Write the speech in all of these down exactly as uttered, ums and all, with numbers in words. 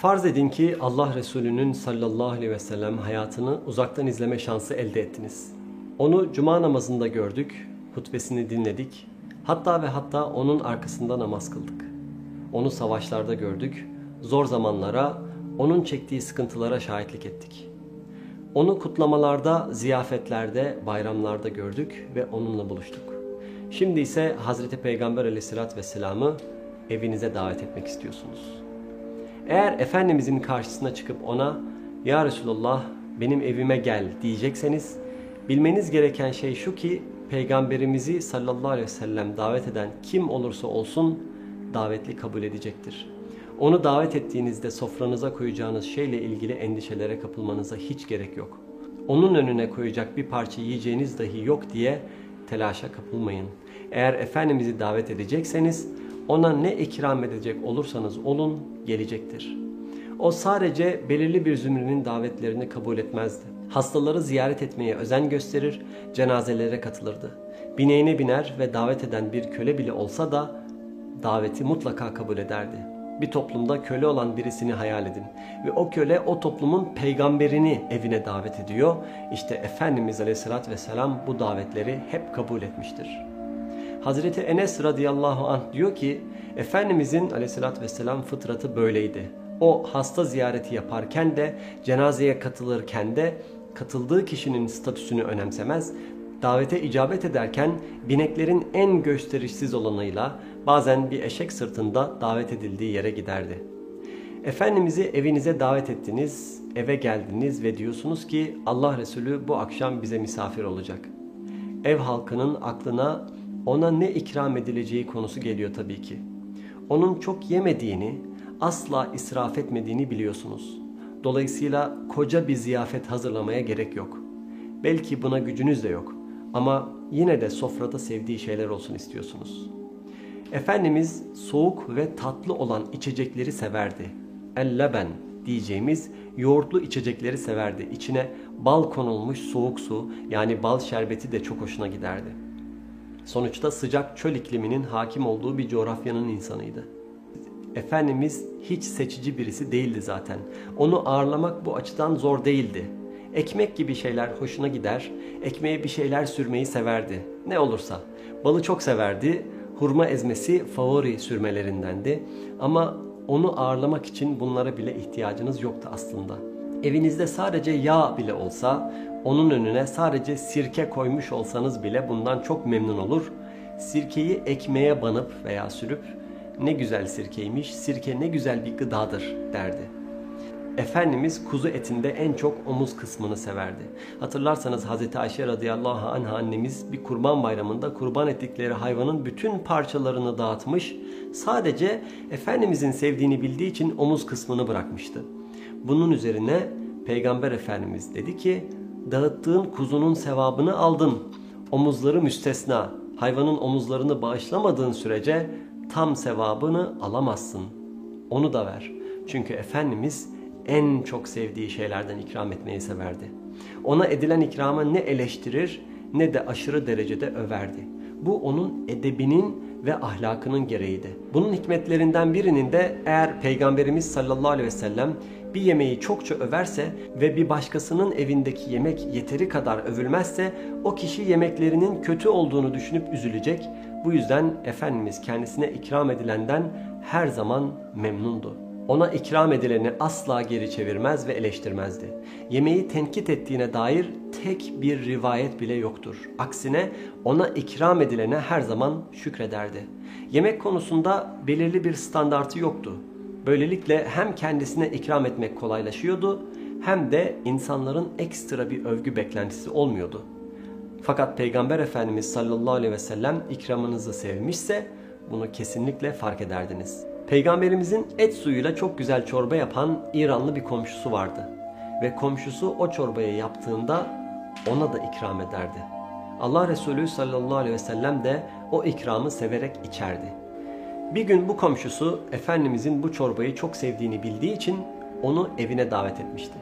Farz edin ki Allah Resulü'nün sallallahu aleyhi ve sellem hayatını uzaktan izleme şansı elde ettiniz. Onu cuma namazında gördük, hutbesini dinledik, hatta ve hatta onun arkasında namaz kıldık. Onu savaşlarda gördük, zor zamanlara, onun çektiği sıkıntılara şahitlik ettik. Onu kutlamalarda, ziyafetlerde, bayramlarda gördük ve onunla buluştuk. Şimdi ise Hazreti Peygamber aleyhissalatü vesselam'ı evinize davet etmek istiyorsunuz. Eğer Efendimizin karşısına çıkıp ona "Ya Resulullah, benim evime gel" diyecekseniz bilmeniz gereken şey şu ki Peygamberimizi sallallahu aleyhi ve sellem davet eden kim olursa olsun davetli kabul edecektir. Onu davet ettiğinizde sofranıza koyacağınız şeyle ilgili endişelere kapılmanıza hiç gerek yok. Onun önüne koyacak bir parça yiyeceğiniz dahi yok diye telaşa kapılmayın. Eğer Efendimiz'i davet edecekseniz ona ne ikram edecek olursanız olun gelecektir. O sadece belirli bir zümrenin davetlerini kabul etmezdi. Hastaları ziyaret etmeye özen gösterir, cenazelere katılırdı. Bineğine biner ve davet eden bir köle bile olsa da daveti mutlaka kabul ederdi. Bir toplumda köle olan birisini hayal edin ve o köle o toplumun peygamberini evine davet ediyor. İşte Efendimiz Aleyhisselatü Vesselam bu davetleri hep kabul etmiştir. Hazreti Enes radıyallahu anh diyor ki Efendimizin aleyhissalatü vesselam fıtratı böyleydi. O hasta ziyareti yaparken de cenazeye katılırken de katıldığı kişinin statüsünü önemsemez. Davete icabet ederken bineklerin en gösterişsiz olanıyla bazen bir eşek sırtında davet edildiği yere giderdi. Efendimiz'i evinize davet ettiniz, eve geldiniz ve diyorsunuz ki Allah Resulü bu akşam bize misafir olacak. Ev halkının aklına ona ne ikram edileceği konusu geliyor tabii ki. Onun çok yemediğini, asla israf etmediğini biliyorsunuz. Dolayısıyla koca bir ziyafet hazırlamaya gerek yok. Belki buna gücünüz de yok ama yine de sofrada sevdiği şeyler olsun istiyorsunuz. Efendimiz soğuk ve tatlı olan içecekleri severdi. El-leben diyeceğimiz yoğurtlu içecekleri severdi. İçine bal konulmuş soğuk su, yani bal şerbeti de çok hoşuna giderdi. Sonuçta sıcak çöl ikliminin hakim olduğu bir coğrafyanın insanıydı. Efendimiz hiç seçici birisi değildi zaten. Onu ağırlamak bu açıdan zor değildi. Ekmek gibi şeyler hoşuna gider, ekmeğe bir şeyler sürmeyi severdi. Ne olursa. Balı çok severdi, hurma ezmesi favori sürmelerindendi. Ama onu ağırlamak için bunlara bile ihtiyacınız yoktu aslında. Evinizde sadece yağ bile olsa, onun önüne sadece sirke koymuş olsanız bile bundan çok memnun olur. Sirkeyi ekmeğe banıp veya sürüp "Ne güzel sirkeymiş, sirke ne güzel bir gıdadır" derdi. Efendimiz kuzu etinde en çok omuz kısmını severdi. Hatırlarsanız Hazreti Ayşe radıyallahu anha annemiz bir kurban bayramında kurban ettikleri hayvanın bütün parçalarını dağıtmış, sadece Efendimizin sevdiğini bildiği için omuz kısmını bırakmıştı. Bunun üzerine Peygamber Efendimiz dedi ki "Dağıttığın kuzunun sevabını aldın. Omuzları müstesna. Hayvanın omuzlarını bağışlamadığın sürece tam sevabını alamazsın. Onu da ver." Çünkü Efendimiz en çok sevdiği şeylerden ikram etmeyi severdi. Ona edilen ikrama ne eleştirir ne de aşırı derecede överdi. Bu onun edebinin ve ahlakının gereğiydi. Bunun hikmetlerinden birinin de eğer Peygamberimiz sallallahu aleyhi ve sellem bir yemeği çokça överse ve bir başkasının evindeki yemek yeteri kadar övülmezse o kişi yemeklerinin kötü olduğunu düşünüp üzülecek. Bu yüzden Efendimiz kendisine ikram edilenden her zaman memnundu. Ona ikram edileni asla geri çevirmez ve eleştirmezdi. Yemeği tenkit ettiğine dair tek bir rivayet bile yoktur. Aksine ona ikram edilene her zaman şükrederdi. Yemek konusunda belirli bir standartı yoktu. Böylelikle hem kendisine ikram etmek kolaylaşıyordu hem de insanların ekstra bir övgü beklentisi olmuyordu. Fakat Peygamber Efendimiz sallallahu aleyhi ve sellem ikramınızı sevmişse bunu kesinlikle fark ederdiniz. Peygamberimizin et suyuyla çok güzel çorba yapan İranlı bir komşusu vardı ve komşusu o çorbayı yaptığında ona da ikram ederdi. Allah Resulü sallallahu aleyhi ve sellem de o ikramı severek içerdi. Bir gün bu komşusu Efendimizin bu çorbayı çok sevdiğini bildiği için onu evine davet etmişti.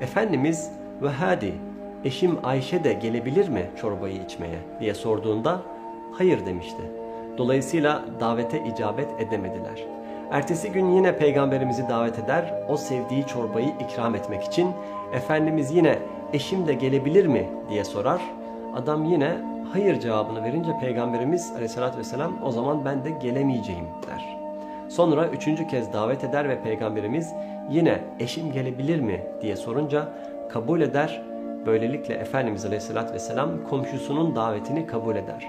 Efendimiz "Ve hadi eşim Ayşe de gelebilir mi çorbayı içmeye?" diye sorduğunda "Hayır" demişti. Dolayısıyla davete icabet edemediler. Ertesi gün yine Peygamberimizi davet eder, o sevdiği çorbayı ikram etmek için. Efendimiz yine eşim de gelebilir mi diye sorar. Adam yine hayır cevabını verince Peygamberimiz Aleyhisselatü Vesselam o zaman ben de gelemeyeceğim der. Sonra üçüncü kez davet eder ve Peygamberimiz yine eşim gelebilir mi diye sorunca kabul eder. Böylelikle Efendimiz Aleyhisselatü Vesselam komşusunun davetini kabul eder.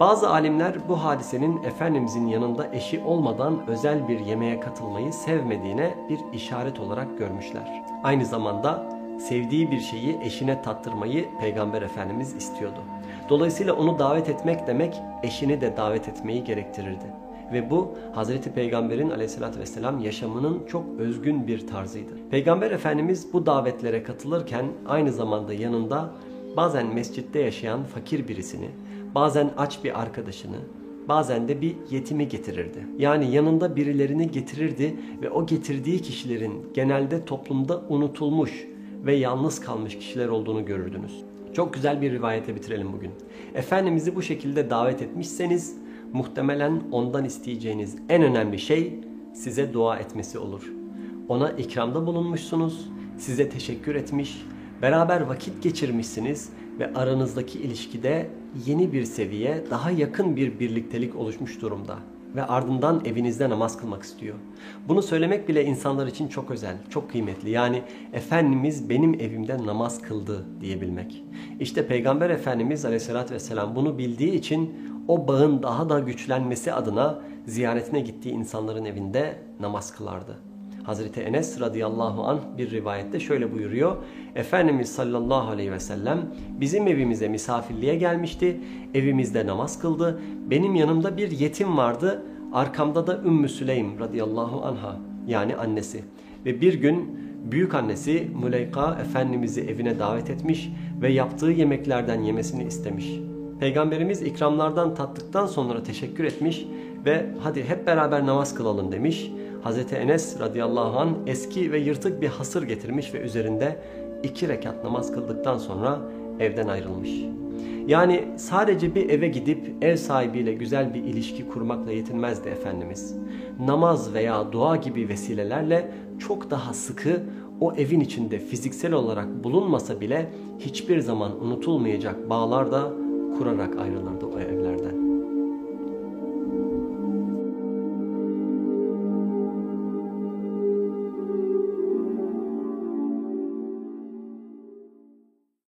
Bazı alimler bu hadisenin Efendimizin yanında eşi olmadan özel bir yemeğe katılmayı sevmediğine bir işaret olarak görmüşler. Aynı zamanda sevdiği bir şeyi eşine tattırmayı Peygamber Efendimiz istiyordu. Dolayısıyla onu davet etmek demek eşini de davet etmeyi gerektirirdi. Ve bu Hazreti Peygamber'in Aleyhisselatü Vesselam yaşamının çok özgün bir tarzıydı. Peygamber Efendimiz bu davetlere katılırken aynı zamanda yanında bazen mescitte yaşayan fakir birisini, bazen aç bir arkadaşını, bazen de bir yetimi getirirdi. Yani yanında birilerini getirirdi ve o getirdiği kişilerin genelde toplumda unutulmuş ve yalnız kalmış kişiler olduğunu görürdünüz. Çok güzel bir rivayete bitirelim bugün. Efendimiz'i bu şekilde davet etmişseniz muhtemelen ondan isteyeceğiniz en önemli şey size dua etmesi olur. Ona ikramda bulunmuşsunuz, size teşekkür etmiş, beraber vakit geçirmişsiniz ve aranızdaki ilişkide yeni bir seviye, daha yakın bir birliktelik oluşmuş durumda. Ve ardından evinizde namaz kılmak istiyor. Bunu söylemek bile insanlar için çok özel, çok kıymetli. Yani Efendimiz benim evimde namaz kıldı diyebilmek. İşte Peygamber Efendimiz Aleyhisselatü Vesselam bunu bildiği için o bağın daha da güçlenmesi adına ziyaretine gittiği insanların evinde namaz kılardı. Hazreti Enes radıyallahu anh bir rivayette şöyle buyuruyor. Efendimiz sallallahu aleyhi ve sellem bizim evimize misafirliğe gelmişti. Evimizde namaz kıldı. Benim yanımda bir yetim vardı. Arkamda da Ümmü Süleym radıyallahu anha yani annesi. Ve bir gün büyük annesi Müleyka Efendimiz'i evine davet etmiş ve yaptığı yemeklerden yemesini istemiş. Peygamberimiz ikramlardan tattıktan sonra teşekkür etmiş ve hadi hep beraber namaz kılalım demiş. Hazreti Enes radıyallahu anh eski ve yırtık bir hasır getirmiş ve üzerinde iki rekat namaz kıldıktan sonra evden ayrılmış. Yani sadece bir eve gidip ev sahibiyle güzel bir ilişki kurmakla yetinmezdi Efendimiz. Namaz veya dua gibi vesilelerle çok daha sıkı, o evin içinde fiziksel olarak bulunmasa bile hiçbir zaman unutulmayacak bağlar da kurarak ayrılırdı o ev.